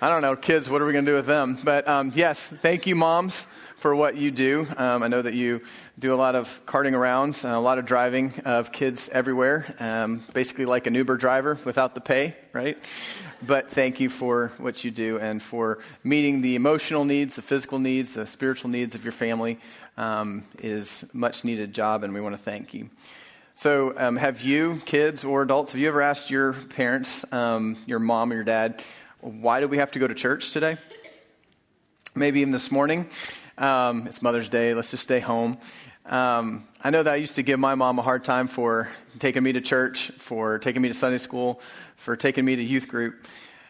I don't know, kids, what are we going to do with them? But yes, thank you, moms, for what you do. I know that you do a lot of carting around, a lot of driving of kids everywhere, basically like an Uber driver without the pay, right? But thank you for what you do and for meeting the emotional needs, the physical needs, the spiritual needs of your family. Is a much-needed job, and we want to thank you. So have you, kids or adults, have you ever asked your parents, your mom or your dad, why do we have to go to church today? Maybe even this morning. It's Mother's Day. Let's just stay home. I know that I used to give my mom a hard time for taking me to church, for taking me to Sunday school, for taking me to youth group.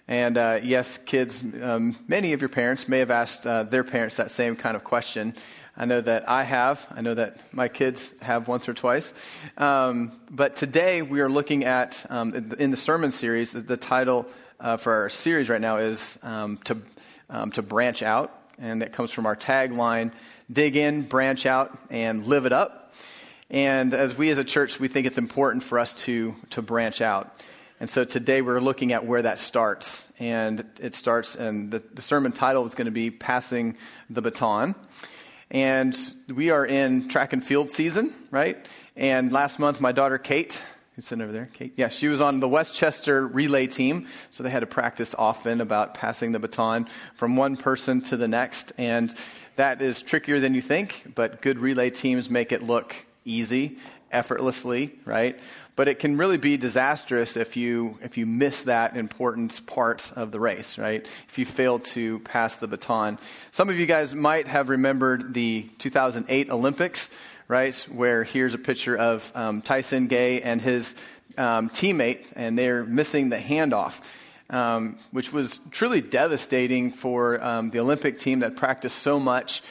And yes, kids, many of your parents may have asked their parents that same kind of question. I know that I have. I know that my kids have once or twice. But today we are looking at, in the sermon series, the title for our series right now is to branch out. And it comes from our tagline, dig in, branch out, and live it up. And as we as a church, we think it's important for us to branch out. And so today we're looking at where that starts. And it starts, and the sermon title is going to be Passing the Baton. And we are in track and field season, right? And last month, my daughter, Kate, who's sitting over there, Kate, yeah, she was on the Westchester relay team. So they had to practice often about passing the baton from one person to the next. And that is trickier than you think, but good relay teams make it look easy, effortlessly, right? But it can really be disastrous if you miss that important part of the race, right? If you fail to pass the baton. Some of you guys might have remembered the 2008 Olympics, right? Where here's a picture of Tyson Gay and his teammate, and they're missing the handoff, which was truly devastating for the Olympic team that practiced so much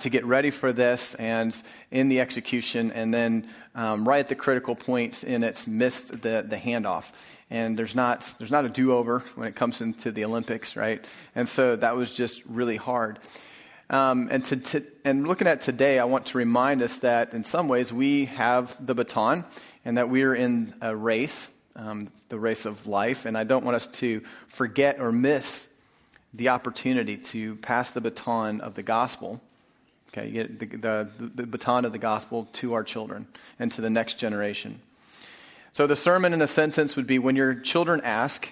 to get ready for this and in the execution, and then right at the critical points in it's missed the handoff. And there's not a do-over when it comes into the Olympics, right? And so that was just really hard. And looking at today, I want to remind us that in some ways we have the baton and that we are in a race, the race of life. And I don't want us to forget or miss the opportunity to pass the baton of the gospel. Okay, you get the baton of the gospel to our children and to the next generation. So the sermon in a sentence would be, when your children ask,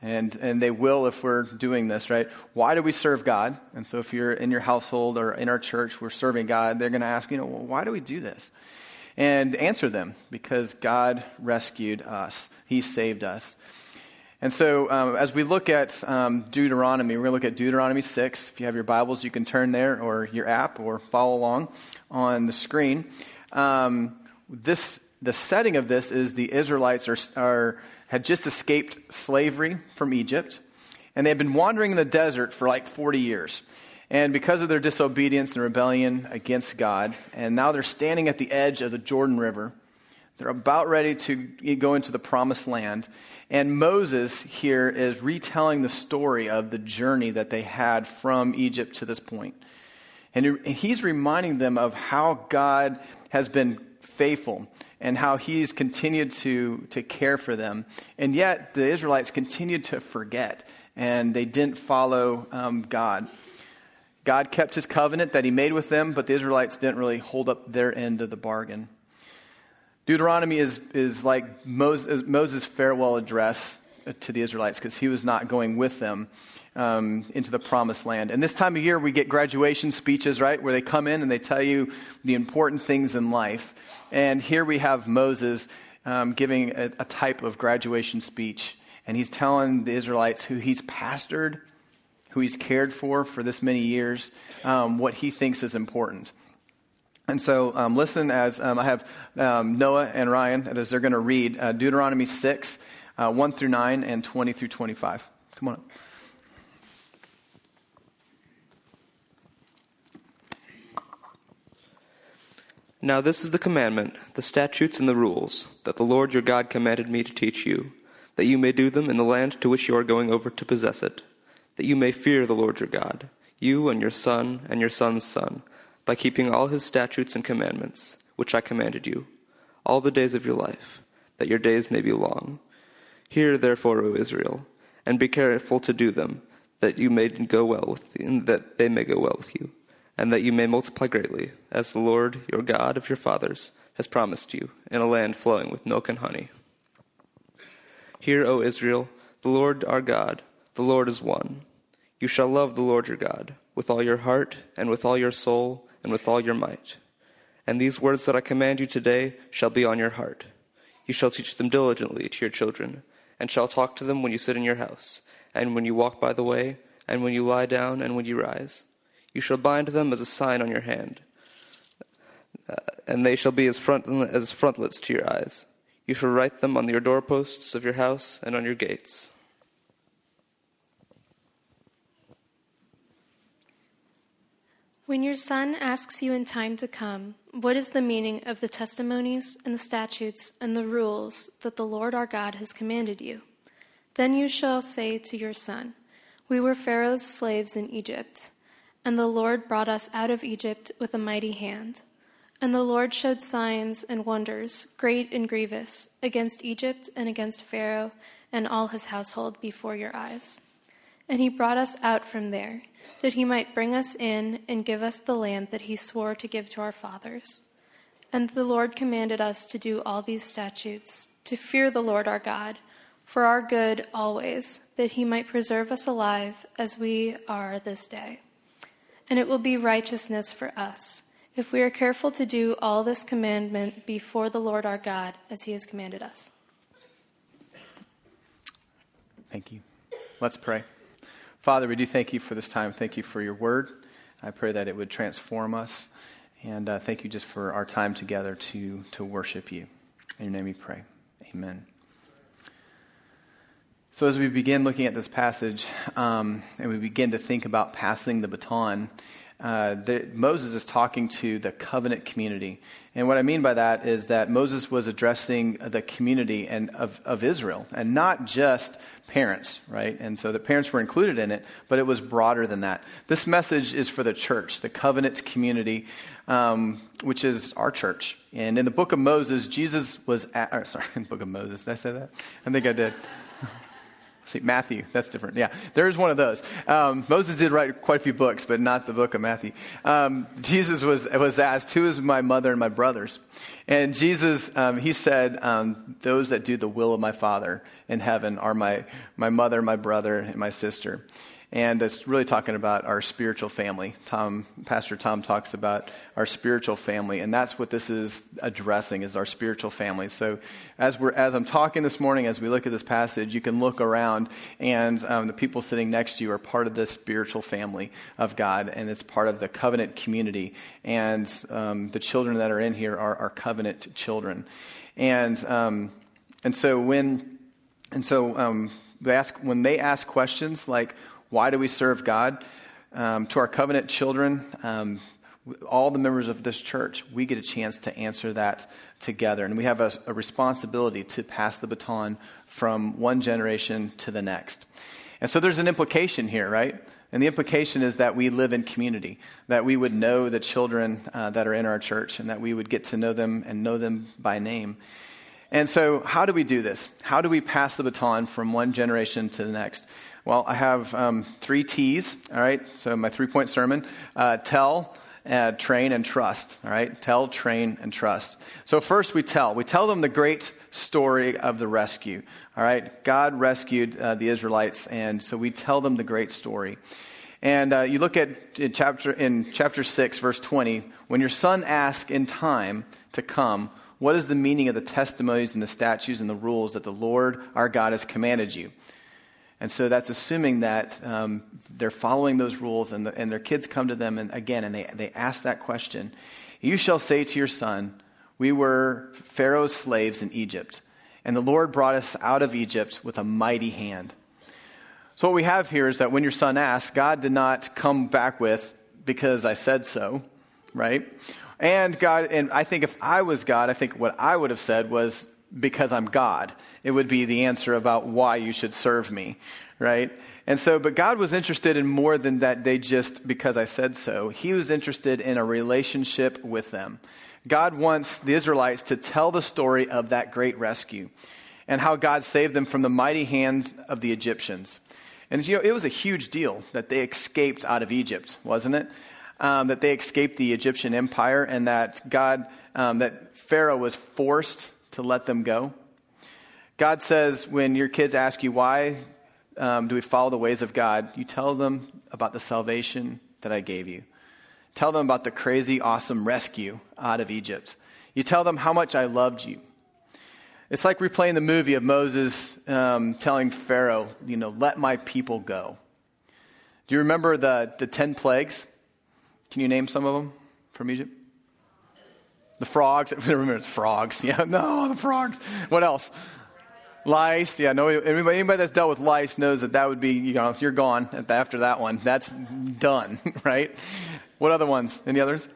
and they will if we're doing this, right? Why do we serve God? And so if you're in your household or in our church, we're serving God, they're going to ask, well, why do we do this? And answer them, because God rescued us. He saved us. And so as we look at Deuteronomy, we're going to look at Deuteronomy 6. If you have your Bibles, you can turn there or your app or follow along on the screen. The setting of this is the Israelites had just escaped slavery from Egypt, and they've been wandering in the desert for like 40 years. And because of their disobedience and rebellion against God, and now they're standing at the edge of the Jordan River. They're about ready to go into the Promised Land. And Moses here is retelling the story of the journey that they had from Egypt to this point. And he's reminding them of how God has been faithful and how he's continued to care for them. And yet the Israelites continued to forget, and they didn't follow God. God kept his covenant that he made with them, but the Israelites didn't really hold up their end of the bargain. Deuteronomy is like Moses' farewell address to the Israelites, because he was not going with them into the Promised Land. And this time of year, we get graduation speeches, right, where they come in and they tell you the important things in life. And here we have Moses giving a type of graduation speech, and he's telling the Israelites who he's pastored, who he's cared for this many years, what he thinks is important. And so listen as I have Noah and Ryan, as they're going to read Deuteronomy 6, 1 through 9, and 20 through 25. Come on up. Now this is the commandment, the statutes and the rules, that the Lord your God commanded me to teach you, that you may do them in the land to which you are going over to possess it, that you may fear the Lord your God, you and your son's son, by keeping all his statutes and commandments, which I commanded you, all the days of your life, that your days may be long. Hear therefore, O Israel, and be careful to do them, that you may go well with thee, and that they may go well with you, and that you may multiply greatly, as the Lord your God of your fathers has promised you, in a land flowing with milk and honey. Hear, O Israel, the Lord our God, the Lord is one. You shall love the Lord your God with all your heart, and with all your soul, and with all your might. And these words that I command you today shall be on your heart. You shall teach them diligently to your children, and shall talk to them when you sit in your house, and when you walk by the way, and when you lie down, and when you rise. You shall bind them as a sign on your hand, and they shall be as frontlets to your eyes. You shall write them on your doorposts of your house and on your gates. When your son asks you in time to come, what is the meaning of the testimonies and the statutes and the rules that the Lord our God has commanded you? Then you shall say to your son, we were Pharaoh's slaves in Egypt, and the Lord brought us out of Egypt with a mighty hand. And the Lord showed signs and wonders, great and grievous, against Egypt and against Pharaoh and all his household before your eyes. And he brought us out from there, that he might bring us in and give us the land that he swore to give to our fathers. And the Lord commanded us to do all these statutes, to fear the Lord our God, for our good always, that he might preserve us alive as we are this day. And it will be righteousness for us, if we are careful to do all this commandment before the Lord our God, as he has commanded us. Thank you. Let's pray. Father, we do thank you for this time. Thank you for your word. I pray that it would transform us. And thank you just for our time together to worship you. In your name we pray. Amen. So as we begin looking at this passage, and we begin to think about passing the baton, Moses is talking to the covenant community. And what I mean by that is that Moses was addressing the community and of Israel, and not just parents, right? And so the parents were included in it, but it was broader than that. This message is for the church, the covenant community, which is our church. And in the book of Moses, Did I say that? I think I did. See, Matthew, that's different. Yeah, there is one of those. Moses did write quite a few books, but not the book of Matthew. Jesus was asked, who is my mother and my brothers? And Jesus, he said, those that do the will of my Father in heaven are my mother, my brother, and my sister. And it's really talking about our spiritual family. Pastor Tom talks about our spiritual family, and that's what this is addressing, is our spiritual family. So as I'm talking this morning, as we look at this passage, you can look around, and the people sitting next to you are part of this spiritual family of God, and it's part of the covenant community. And the children that are in here are our covenant children. And so when they ask questions like, why do we serve God? To our covenant children, all the members of this church, we get a chance to answer that together. And we have a responsibility to pass the baton from one generation to the next. And so there's an implication here, right? And the implication is that we live in community, that we would know the children that are in our church, and that we would get to know them and know them by name. And so how do we do this? How do we pass the baton from one generation to the next? Well, I have three T's, all right? So my three-point sermon, tell, train, and trust, all right? Tell, train, and trust. So first we tell. We tell them the great story of the rescue, all right? God rescued the Israelites, and so we tell them the great story. And you look at in chapter 6, verse 20, when your son asks in time to come, what is the meaning of the testimonies and the statutes and the rules that the Lord our God has commanded you? And so that's assuming that they're following those rules, and their kids come to them and they ask that question. You shall say to your son, we were Pharaoh's slaves in Egypt, and the Lord brought us out of Egypt with a mighty hand. So what we have here is that when your son asks, God did not come back with, because I said so, right? And I think if I was God, I think what I would have said was, because I'm God. It would be the answer about why you should serve me, right? And so, but God was interested in more than that they just, because I said so. He was interested in a relationship with them. God wants the Israelites to tell the story of that great rescue and how God saved them from the mighty hands of the Egyptians. And you know, it was a huge deal that they escaped out of Egypt, wasn't it? That they escaped the Egyptian empire, and that God, that Pharaoh was forced to let them go. God says, when your kids ask you, why do we follow the ways of God? You tell them about the salvation that I gave you. Tell them about the crazy, awesome rescue out of Egypt. You tell them how much I loved you. It's like replaying the movie of Moses telling Pharaoh, you know, let my people go. Do you remember the 10 plagues? Can you name some of them from Egypt? The frogs. I remember the frogs. Yeah, no, the frogs. What else? Lice. Yeah, no. Anybody that's dealt with lice knows that that would be, you know, you're gone after that one. That's done, right? What other ones? Any others?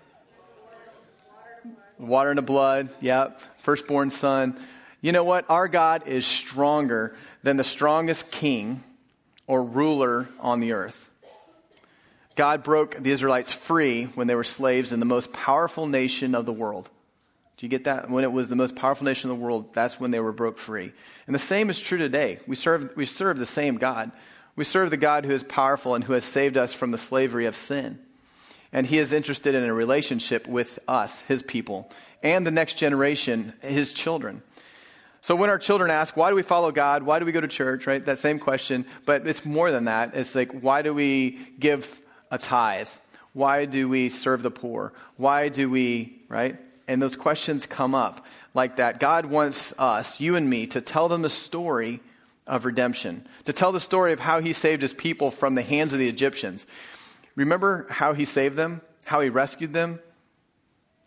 Water in the blood. Yeah. Firstborn son. You know what? Our God is stronger than the strongest king or ruler on the earth. God broke the Israelites free when they were slaves in the most powerful nation of the world. Do you get that? When it was the most powerful nation in the world, that's when they were broke free. And the same is true today. We serve the same God. We serve the God who is powerful and who has saved us from the slavery of sin. And he is interested in a relationship with us, his people, and the next generation, his children. So when our children ask, why do we follow God? Why do we go to church? Right? That same question. But it's more than that. It's like, why do we give a tithe? Why do we serve the poor? Why do we, right? And those questions come up like that. God wants us, you and me, to tell them the story of redemption, to tell the story of how he saved his people from the hands of the Egyptians. Remember how he saved them, how he rescued them,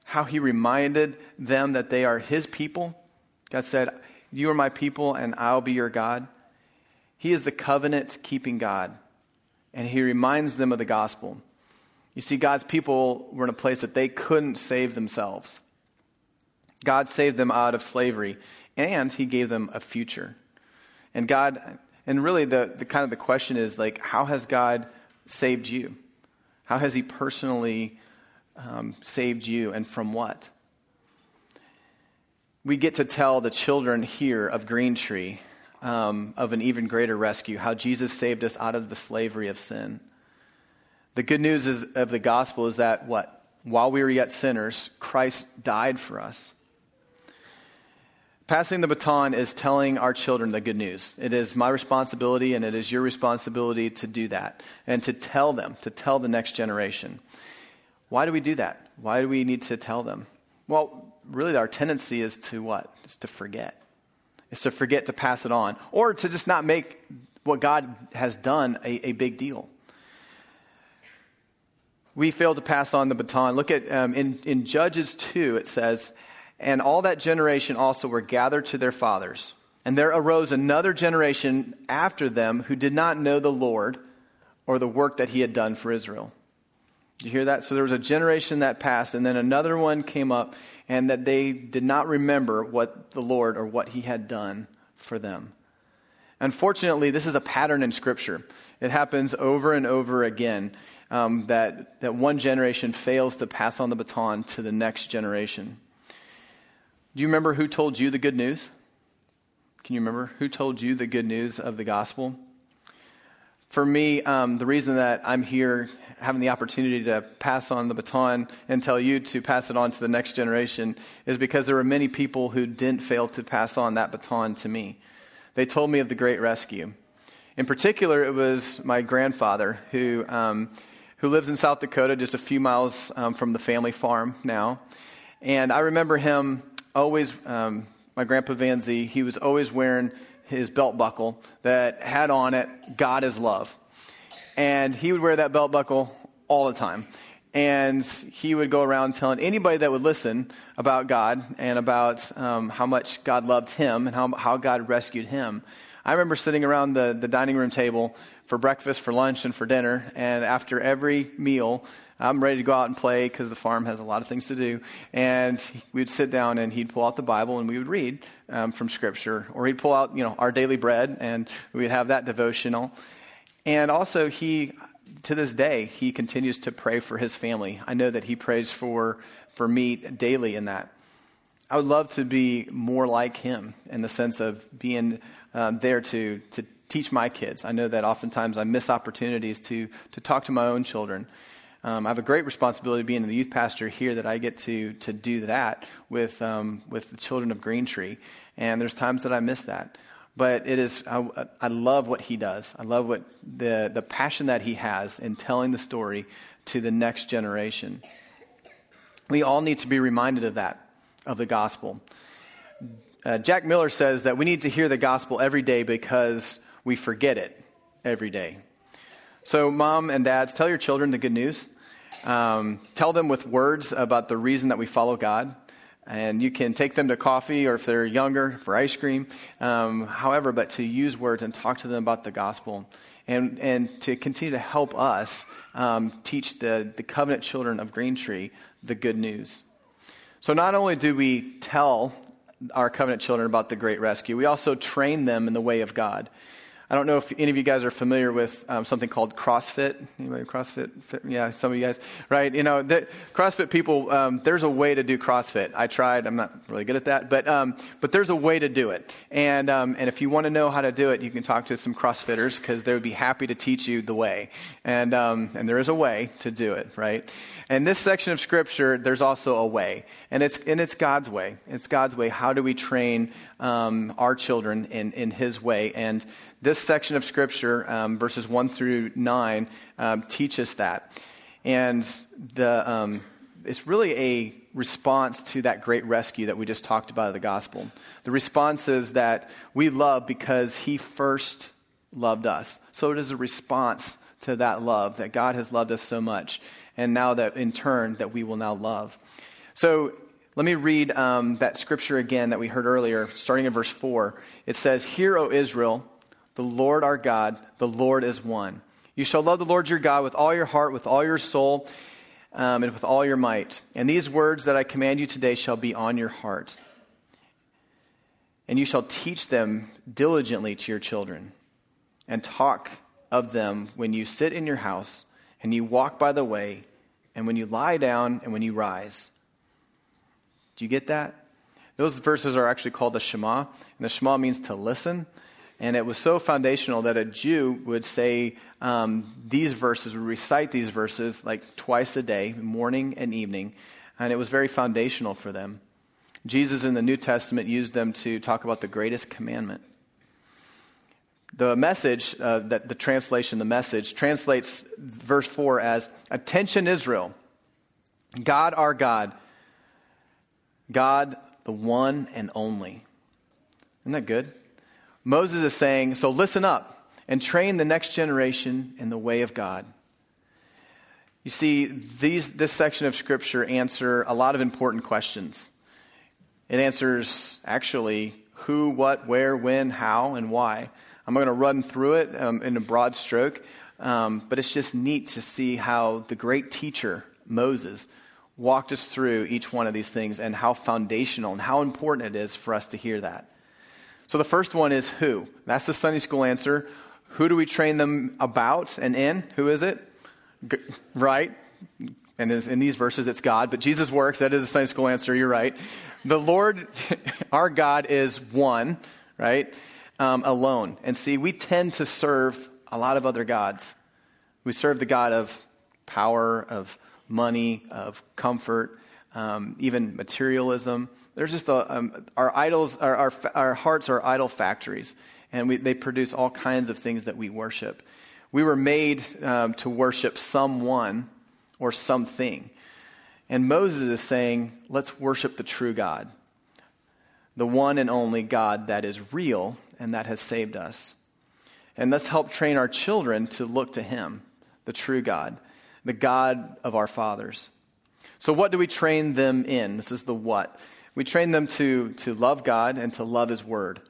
how he reminded them that they are his people. God said, you are my people and I'll be your God. He is the covenant-keeping God. And he reminds them of the gospel. You see, God's people were in a place that they couldn't save themselves. God saved them out of slavery, and he gave them a future. And God, and really the kind of the question is like, how has God saved you? How has he personally saved you, and from what? We get to tell the children here of Green Tree of an even greater rescue, how Jesus saved us out of the slavery of sin. The good news of the gospel is that what? While we were yet sinners, Christ died for us. Passing the baton is telling our children the good news. It is my responsibility and it is your responsibility to do that and to tell them, to tell the next generation. Why do we do that? Why do we need to tell them? Well, really our tendency is to what? It's to forget. Is to forget to pass it on, or to just not make what God has done a big deal. We fail to pass on the baton. Look at in Judges 2, it says, and all that generation also were gathered to their fathers. And there arose another generation after them who did not know the Lord or the work that he had done for Israel. You hear that? So there was a generation that passed, and then another one came up, and that they did not remember what the Lord or what he had done for them. Unfortunately, this is a pattern in Scripture. It happens over and over again that one generation fails to pass on the baton to the next generation. Do you remember who told you the good news? Can you remember who told you the good news of the gospel? For me, the reason that I'm here having the opportunity to pass on the baton and tell you to pass it on to the next generation is because there were many people who didn't fail to pass on that baton to me. They told me of the great rescue. In particular, it was my grandfather who lives in South Dakota, just a few miles from the family farm now. And I remember him always, my grandpa Vanzi, he was always wearing his belt buckle that had on it, God is love. And he would wear that belt buckle all the time. And he would go around telling anybody that would listen about God and about how much God loved him and how God rescued him. I remember sitting around the dining room table for breakfast, for lunch, and for dinner. And after every meal, I'm ready to go out and play because the farm has a lot of things to do. And we'd sit down and he'd pull out the Bible and we would read from Scripture. Or he'd pull out, you know, our daily bread and we'd have that devotional. And also he, to this day, he continues to pray for his family. I know that he prays for me daily in that. I would love to be more like him in the sense of being there to teach my kids. I know that oftentimes I miss opportunities to talk to my own children. I have a great responsibility being the youth pastor here that I get to do that with the children of Green Tree. And there's times that I miss that. But it is, I love what he does. I love what the passion that he has in telling the story to the next generation. We all need to be reminded of that, of the gospel. Jack Miller says that we need to hear the gospel every day because we forget it every day. So mom and dads, tell your children the good news. Tell them with words about the reason that we follow God. And you can take them to coffee or if they're younger, for ice cream. However, but to use words and talk to them about the gospel and to continue to help us teach the covenant children of Green Tree the good news. So not only do we tell our covenant children about the great rescue, we also train them in the way of God. I don't know if any of you guys are familiar with something called CrossFit. Anybody CrossFit? Yeah, some of you guys, right? You know, that CrossFit people, there's a way to do CrossFit. I tried. I'm not really good at that, but there's a way to do it. And if you want to know how to do it, you can talk to some CrossFitters because they would be happy to teach you the way. And there is a way to do it, right? And this section of Scripture, there's also a way, and it's God's way. It's God's way. How do we train our children in His way? And this section of Scripture, verses 1 through 9, teach us that. And it's really a response to that great rescue that we just talked about in the gospel. The response is that we love because He first loved us. So it is a response to that love, that God has loved us so much. And now that in turn, that we will now love. So let me read that Scripture again that we heard earlier, starting in verse 4. It says, "Hear, O Israel, the Lord our God, the Lord is one. You shall love the Lord your God with all your heart, with all your soul, and with all your might. And these words that I command you today shall be on your heart. And you shall teach them diligently to your children, and talk of them when you sit in your house, and you walk by the way, and when you lie down, and when you rise." Do you get that? Those verses are actually called the Shema, and the Shema means to listen. And it was so foundational that a Jew would say these verses, would recite these verses like twice a day, morning and evening. And it was very foundational for them. Jesus in the New Testament used them to talk about the greatest commandment. The Message, that the translation, The Message, translates verse 4 as, "Attention Israel, God our God, God the one and only." Isn't that good? Moses is saying, so listen up and train the next generation in the way of God. You see, this section of Scripture answer a lot of important questions. It answers, actually, who, what, where, when, how, and why. I'm going to run through it in a broad stroke, but it's just neat to see how the great teacher, Moses, walked us through each one of these things and how foundational and how important it is for us to hear that. So the first one is who. That's the Sunday school answer. Who do we train them about and in? Who is it? Right? And in these verses, it's God. But Jesus works. That is a Sunday school answer. You're right. The Lord, our God, is one, right? Alone. And see, we tend to serve a lot of other gods. We serve the God of power, of money, of comfort, even materialism. There's just our idols, our hearts are idol factories, and they produce all kinds of things that we worship. We were made to worship someone or something. And Moses is saying, let's worship the true God, the one and only God that is real and that has saved us. And let's help train our children to look to Him, the true God, the God of our fathers. So what do we train them in? This is the what. We train them to love God and to love His word.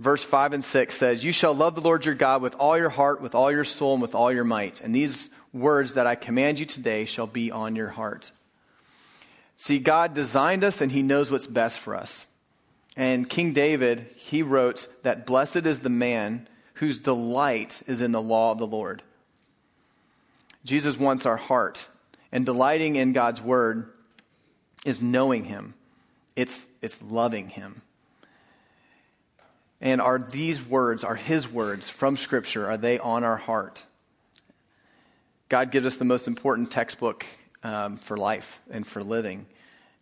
Verse 5 and 6 says, "You shall love the Lord your God with all your heart, with all your soul, and with all your might. And these words that I command you today shall be on your heart." See, God designed us and He knows what's best for us. And King David, he wrote that blessed is the man whose delight is in the law of the Lord. Jesus wants our heart, and delighting in God's word is knowing Him. It's loving Him. And are these words, are his words from Scripture, are they on our heart? God gives us the most important textbook for life and for living.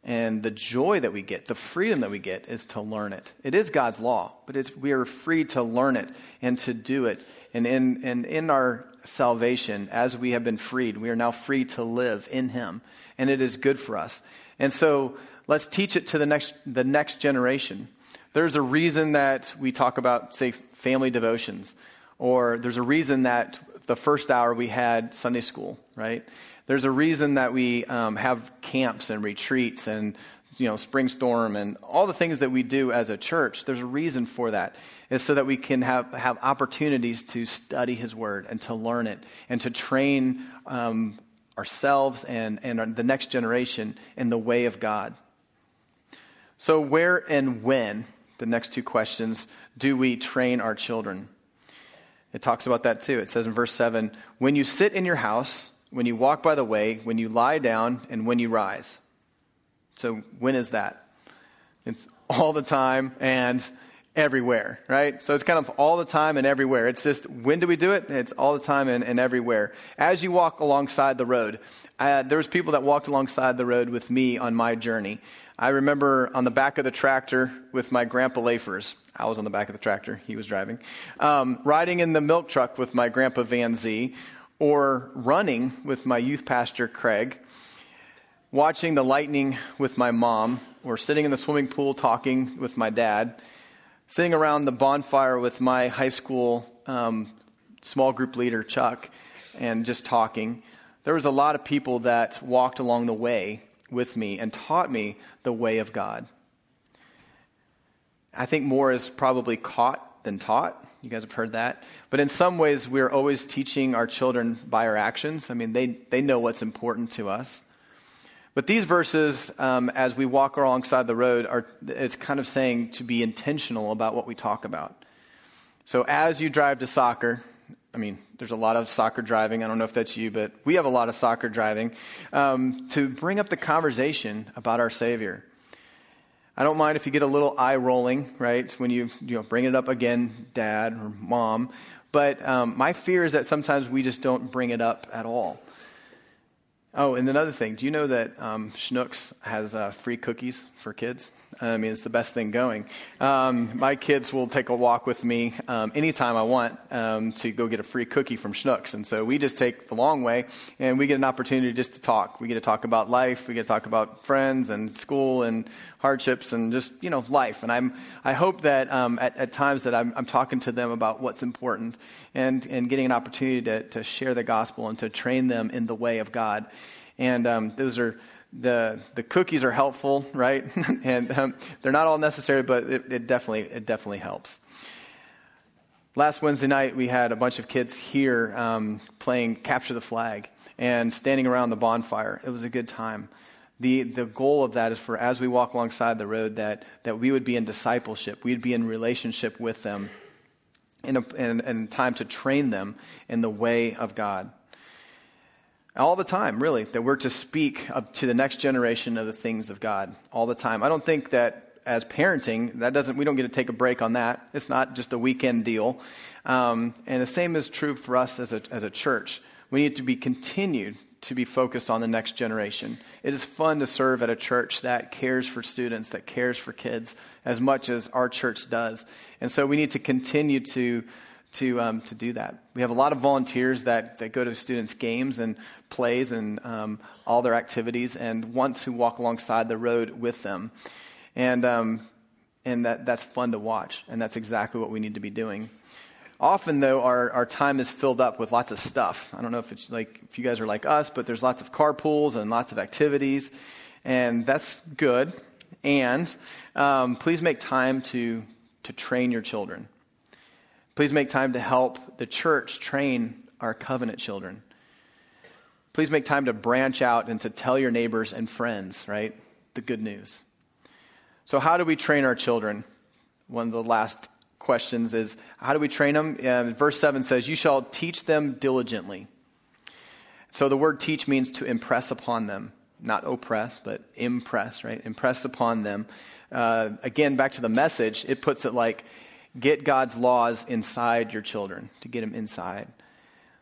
And the joy that we get, the freedom that we get is to learn it. It is God's law, but we are free to learn it and to do it. And in our salvation, as we have been freed, we are now free to live in him. And it is good for us. And so let's teach it to the next generation. There's a reason that we talk about, say, family devotions, or there's a reason that the first hour we had Sunday school, right? There's a reason that we have camps and retreats and, Spring Storm and all the things that we do as a church. There's a reason for that. It's so that we can have opportunities to study his word and to learn it and to train ourselves and the next generation in the way of God. So where and when, the next two questions, do we train our children? It talks about that too. It says in verse 7, when you sit in your house, when you walk by the way, when you lie down, and when you rise. So when is that? It's all the time and everywhere, right? So it's kind of all the time and everywhere. It's just, when do we do it? It's all the time and everywhere. As you walk alongside the road, there was people that walked alongside the road with me on my journey. I remember on the back of the tractor with my grandpa Lafers. I was on the back of the tractor. He was driving. Riding in the milk truck with my grandpa Van Z, or running with my youth pastor, Craig, watching the lightning with my mom, or sitting in the swimming pool talking with my dad, sitting around the bonfire with my high school small group leader, Chuck, and just talking. There was a lot of people that walked along the way with me and taught me the way of God. I think more is probably caught than taught. You guys have heard that. But in some ways, we're always teaching our children by our actions. I mean, they know what's important to us. But these verses, as we walk alongside the road, it's kind of saying to be intentional about what we talk about. So as you drive to soccer, I mean, there's a lot of soccer driving. I don't know if that's you, but we have a lot of soccer driving. To bring up the conversation about our Savior. I don't mind if you get a little eye rolling, right, when you bring it up again, Dad or Mom. But my fear is that sometimes we just don't bring it up at all. Oh, and another thing. Do you know that Schnucks has free cookies for kids? I mean, it's the best thing going. My kids will take a walk with me anytime I want to go get a free cookie from Schnucks. And so we just take the long way, and we get an opportunity just to talk. We get to talk about life. We get to talk about friends and school and hardships and just, life. And I hope that at times that I'm talking to them about what's important and getting an opportunity to share the gospel and to train them in the way of God. And those are... The cookies are helpful, right? And they're not all necessary, but it definitely helps. Last Wednesday night, we had a bunch of kids here playing Capture the Flag and standing around the bonfire. It was a good time. The goal of that is for as we walk alongside the road that we would be in discipleship. We'd be in relationship with them and time to train them in the way of God. All the time, really, that we're to speak to the next generation of the things of God all the time. I don't think that as parenting, we don't get to take a break on that. It's not just a weekend deal. And the same is true for us as a church. We need to be continued to be focused on the next generation. It is fun to serve at a church that cares for students, that cares for kids as much as our church does. And so we need to continue to do that. We have a lot of volunteers that go to students' games and plays and all their activities and want to walk alongside the road with them. And that's fun to watch, and that's exactly what we need to be doing. Often, though, our time is filled up with lots of stuff. I don't know if it's like if you guys are like us, but there's lots of carpools and lots of activities, and that's good. And please make time to train your children. Please make time to help the church train our covenant children. Please make time to branch out and to tell your neighbors and friends, right, the good news. So how do we train our children? One of the last questions is, how do we train them? Verse 7 says, you shall teach them diligently. So the word teach means to impress upon them. Not oppress, but impress, right? Impress upon them. Again, back to the message, it puts it like, Get God's laws inside your children, to get them inside.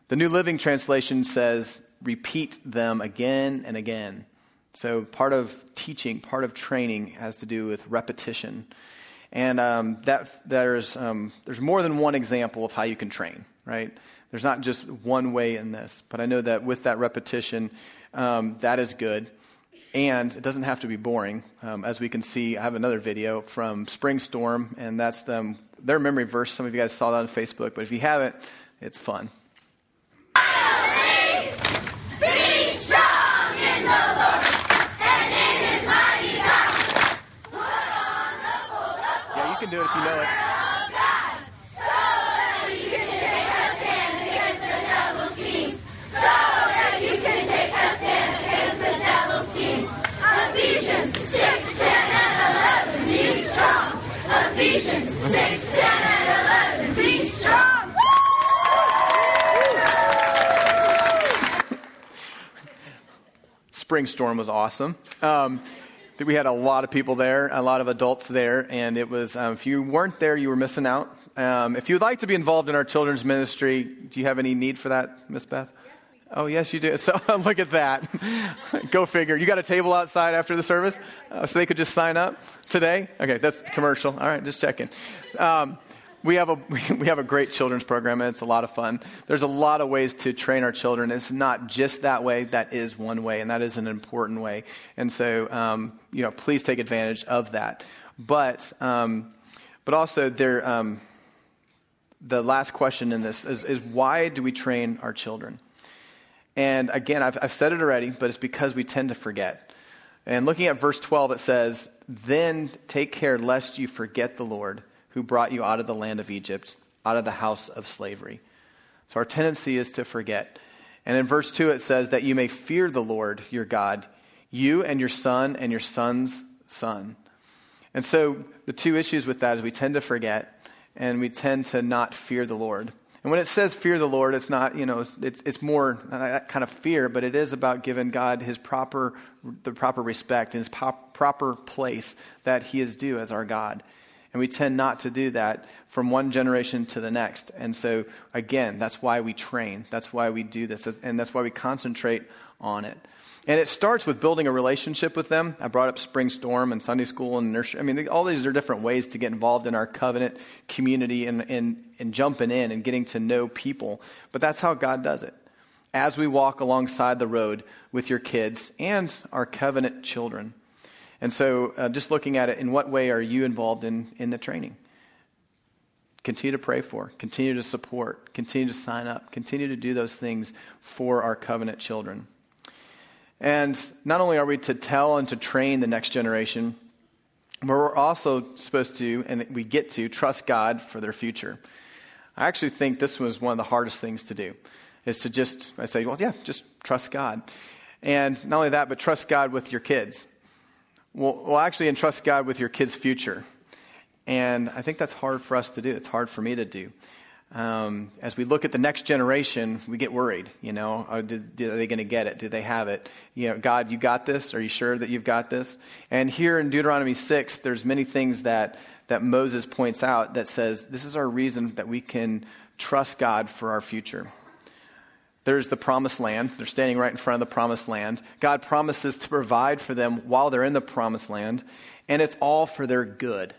The New Living Translation says, repeat them again and again. So part of teaching, part of training has to do with repetition. And there's more than one example of how you can train, right? There's not just one way in this. But I know that with that repetition, that is good. And it doesn't have to be boring. As we can see, I have another video from Spring Storm, and that's their memory verse. Some of you guys saw that on Facebook, but if you haven't, it's fun. Be strong in the Lord and in His mighty power. Put on the full armor. Yeah, you can do it if you know it. Ephesians 6, 10, and 11. Be strong. Woo! Spring Storm was awesome. We had a lot of people there, a lot of adults there, and it was, if you weren't there, you were missing out. If you'd like to be involved in our children's ministry, do you have any need for that, Miss Beth? Oh, yes, you do. So look at that. Go figure. You got a table outside after the service? So they could just sign up today? Okay, that's the commercial. All right, just checking. We have a great children's program, and it's a lot of fun. There's a lot of ways to train our children. It's not just that way. That is one way, and that is an important way. And so, please take advantage of that. But also, the last question in this is why do we train our children? And again, I've said it already, but it's because we tend to forget. And looking at verse 12, it says, "Then take care lest you forget the Lord who brought you out of the land of Egypt, out of the house of slavery." So our tendency is to forget. And in verse 2, it says that you may fear the Lord your God, you and your son's son. And so the two issues with that is we tend to forget and we tend to not fear the Lord. And when it says fear the Lord, it's not, it's more that kind of fear, but it is about giving God the proper respect and his proper place that he is due as our God. And we tend not to do that from one generation to the next. And so, again, that's why we train. That's why we do this. And that's why we concentrate on it. And it starts with building a relationship with them. I brought up Spring Storm and Sunday school and nursery. I mean, all these are different ways to get involved in our covenant community and jumping in and getting to know people. But that's how God does it. As we walk alongside the road with your kids and our covenant children. And so just looking at it, in what way are you involved in the training? Continue to pray for, continue to support, continue to sign up, continue to do those things for our covenant children. And not only are we to tell and to train the next generation, but we're also supposed to, and we get to, trust God for their future. I actually think this was one of the hardest things to do, is to just trust God. And not only that, but trust God with your kids. Well, actually entrust God with your kids' future. And I think that's hard for us to do. It's hard for me to do. As we look at the next generation, we get worried, are they going to get it? Do they have it? God, you got this? Are you sure that you've got this? And here in Deuteronomy 6, there's many things that Moses points out that says, this is our reason that we can trust God for our future. There's the Promised Land. They're standing right in front of the Promised Land. God promises to provide for them while they're in the Promised Land, and it's all for their good.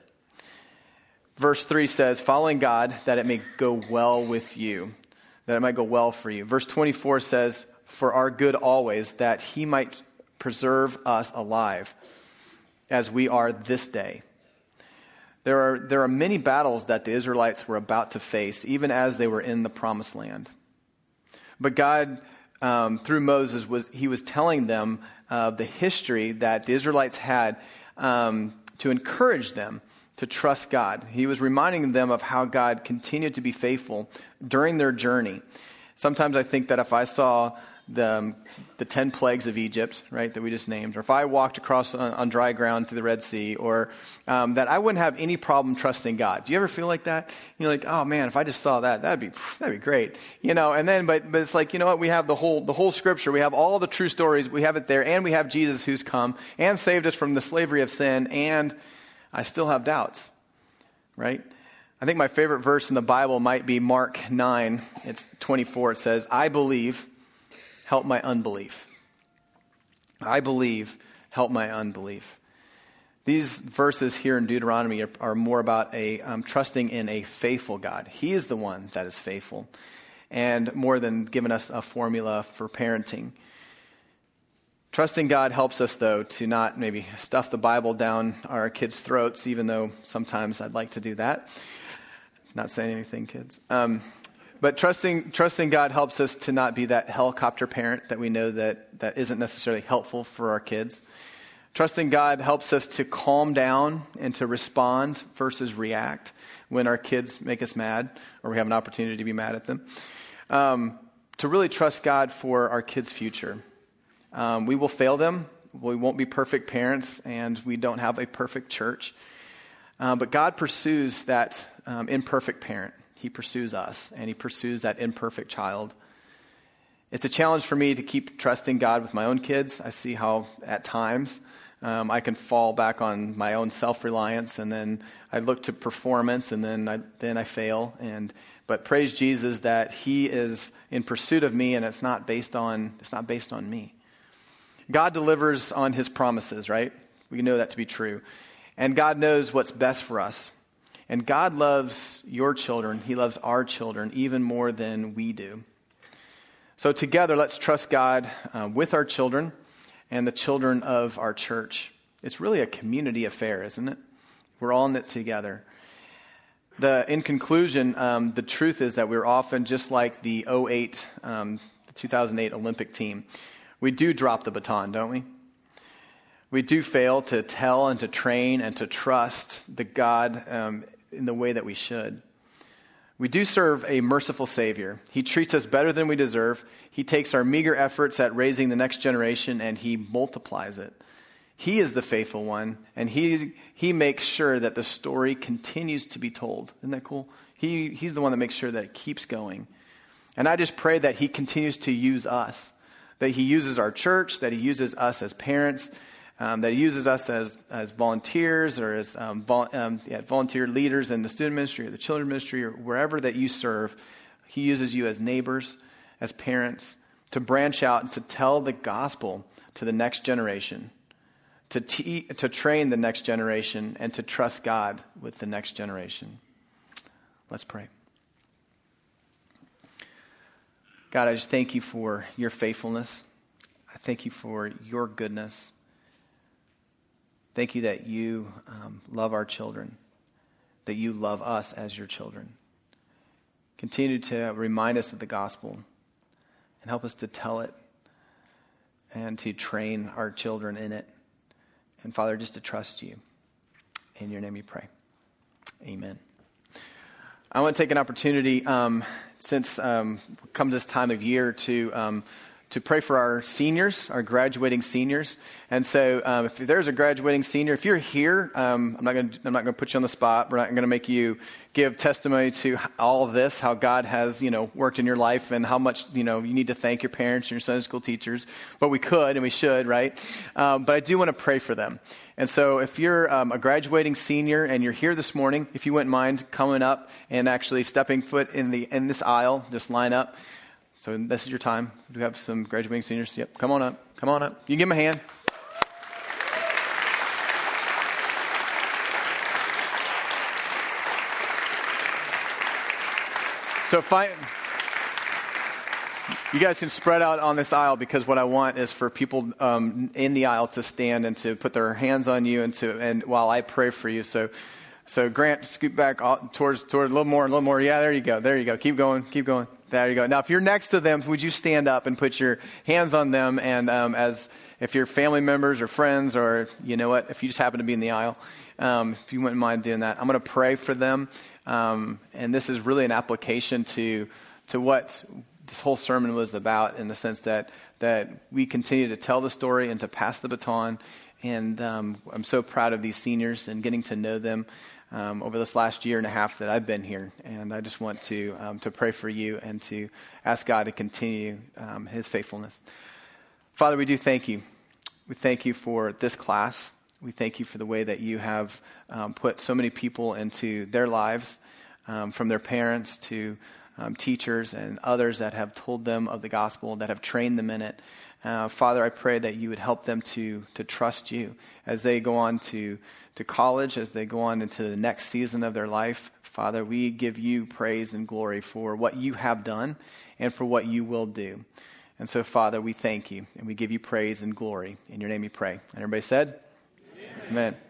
Verse 3 says, following God, that it may go well with you, that it might go well for you. Verse 24 says, for our good always, that he might preserve us alive as we are this day. There are many battles that the Israelites were about to face, even as they were in the Promised Land. But God, through Moses, he was telling them the history that the Israelites had to encourage them to trust God. He was reminding them of how God continued to be faithful during their journey. Sometimes I think that if I saw the 10 plagues of Egypt, right, that we just named, or if I walked across on dry ground to the Red Sea, or that I wouldn't have any problem trusting God. Do you ever feel like that? Like, oh man, if I just saw that, that'd be great. And then, but it's like, you know what? We have the whole scripture. We have all the true stories. We have it there, and we have Jesus who's come and saved us from the slavery of sin, and I still have doubts, right? I I think my favorite verse in the Bible might be Mark 9. It's 24. It says, I believe, help my unbelief. I believe, help my unbelief. These verses here in Deuteronomy are more about trusting in a faithful God. He is the one that is faithful, and more than giving us a formula for parenting. Trusting God helps us, though, to not maybe stuff the Bible down our kids' throats, even though sometimes I'd like to do that. Not saying anything, kids. But trusting God helps us to not be that helicopter parent that we know that isn't necessarily helpful for our kids. Trusting God helps us to calm down and to respond versus react when our kids make us mad or we have an opportunity to be mad at them. To really trust God for our kids' future. We will fail them. We won't be perfect parents, and we don't have a perfect church. But God pursues that imperfect parent. He pursues us, and he pursues that imperfect child. It's a challenge for me to keep trusting God with my own kids. I see how at times I can fall back on my own self-reliance, and then I look to performance, and then I fail. But praise Jesus that He is in pursuit of me, and it's not based on me. God delivers on His promises, right? We know that to be true, and God knows what's best for us. And God loves your children; He loves our children even more than we do. So together, let's trust God with our children and the children of our church. It's really a community affair, isn't it? We're all in it together. In conclusion, the truth is that we're often just like the 2008 Olympic team. We do drop the baton, don't we? We do fail to tell and to train and to trust the God in the way that we should. We do serve a merciful Savior. He treats us better than we deserve. He takes our meager efforts at raising the next generation, and He multiplies it. He is the faithful one, and He makes sure that the story continues to be told. Isn't that cool? He's the one that makes sure that it keeps going. And I just pray that He continues to use us, that He uses our church, that He uses us as parents, that He uses us as volunteers or as volunteer leaders in the student ministry or the children's ministry or wherever that you serve. He uses you as neighbors, as parents, to branch out and to tell the gospel to the next generation, to train the next generation, and to trust God with the next generation. Let's pray. God, I just thank you for your faithfulness. I thank you for your goodness. Thank you that you love our children, that you love us as your children. Continue to remind us of the gospel and help us to tell it and to train our children in it. And Father, just to trust you. In your name we pray. Amen. I want to take an opportunity, since come this time of year, to pray for our seniors, our graduating seniors. And so if there's a graduating senior, if you're here, I'm not going to put you on the spot. We're not going to make you give testimony to all of this, how God has, worked in your life and how much, you need to thank your parents and your Sunday school teachers. But we could and we should, right? But I do want to pray for them. And so if you're a graduating senior and you're here this morning, if you wouldn't mind coming up and actually stepping foot in this aisle, just line up. So this is your time. Do we have some graduating seniors? Yep, come on up. Come on up. You can give them a hand. So you guys can spread out on this aisle, because what I want is for people in the aisle to stand and to put their hands on you and while I pray for you. So Grant, scoot back toward a little more. Yeah, there you go. Keep going. There you go. Now, if you're next to them, would you stand up and put your hands on them? And as if you're family members or friends or, if you just happen to be in the aisle, if you wouldn't mind doing that, I'm going to pray for them. And this is really an application to what this whole sermon was about, in the sense that we continue to tell the story and to pass the baton. And I'm so proud of these seniors and getting to know them over this last year and a half that I've been here. And I just want to pray for you and to ask God to continue his faithfulness. Father, we do thank you. We thank you for this class. We thank you for the way that you have put so many people into their lives from their parents to teachers and others that have told them of the gospel, that have trained them in it. Father, I pray that you would help them to trust you as they go on to college, as they go on into the next season of their life. Father, we give you praise and glory for what you have done and for what you will do. And so, Father, we thank you, and we give you praise and glory. In your name we pray. And everybody said, Amen. Amen.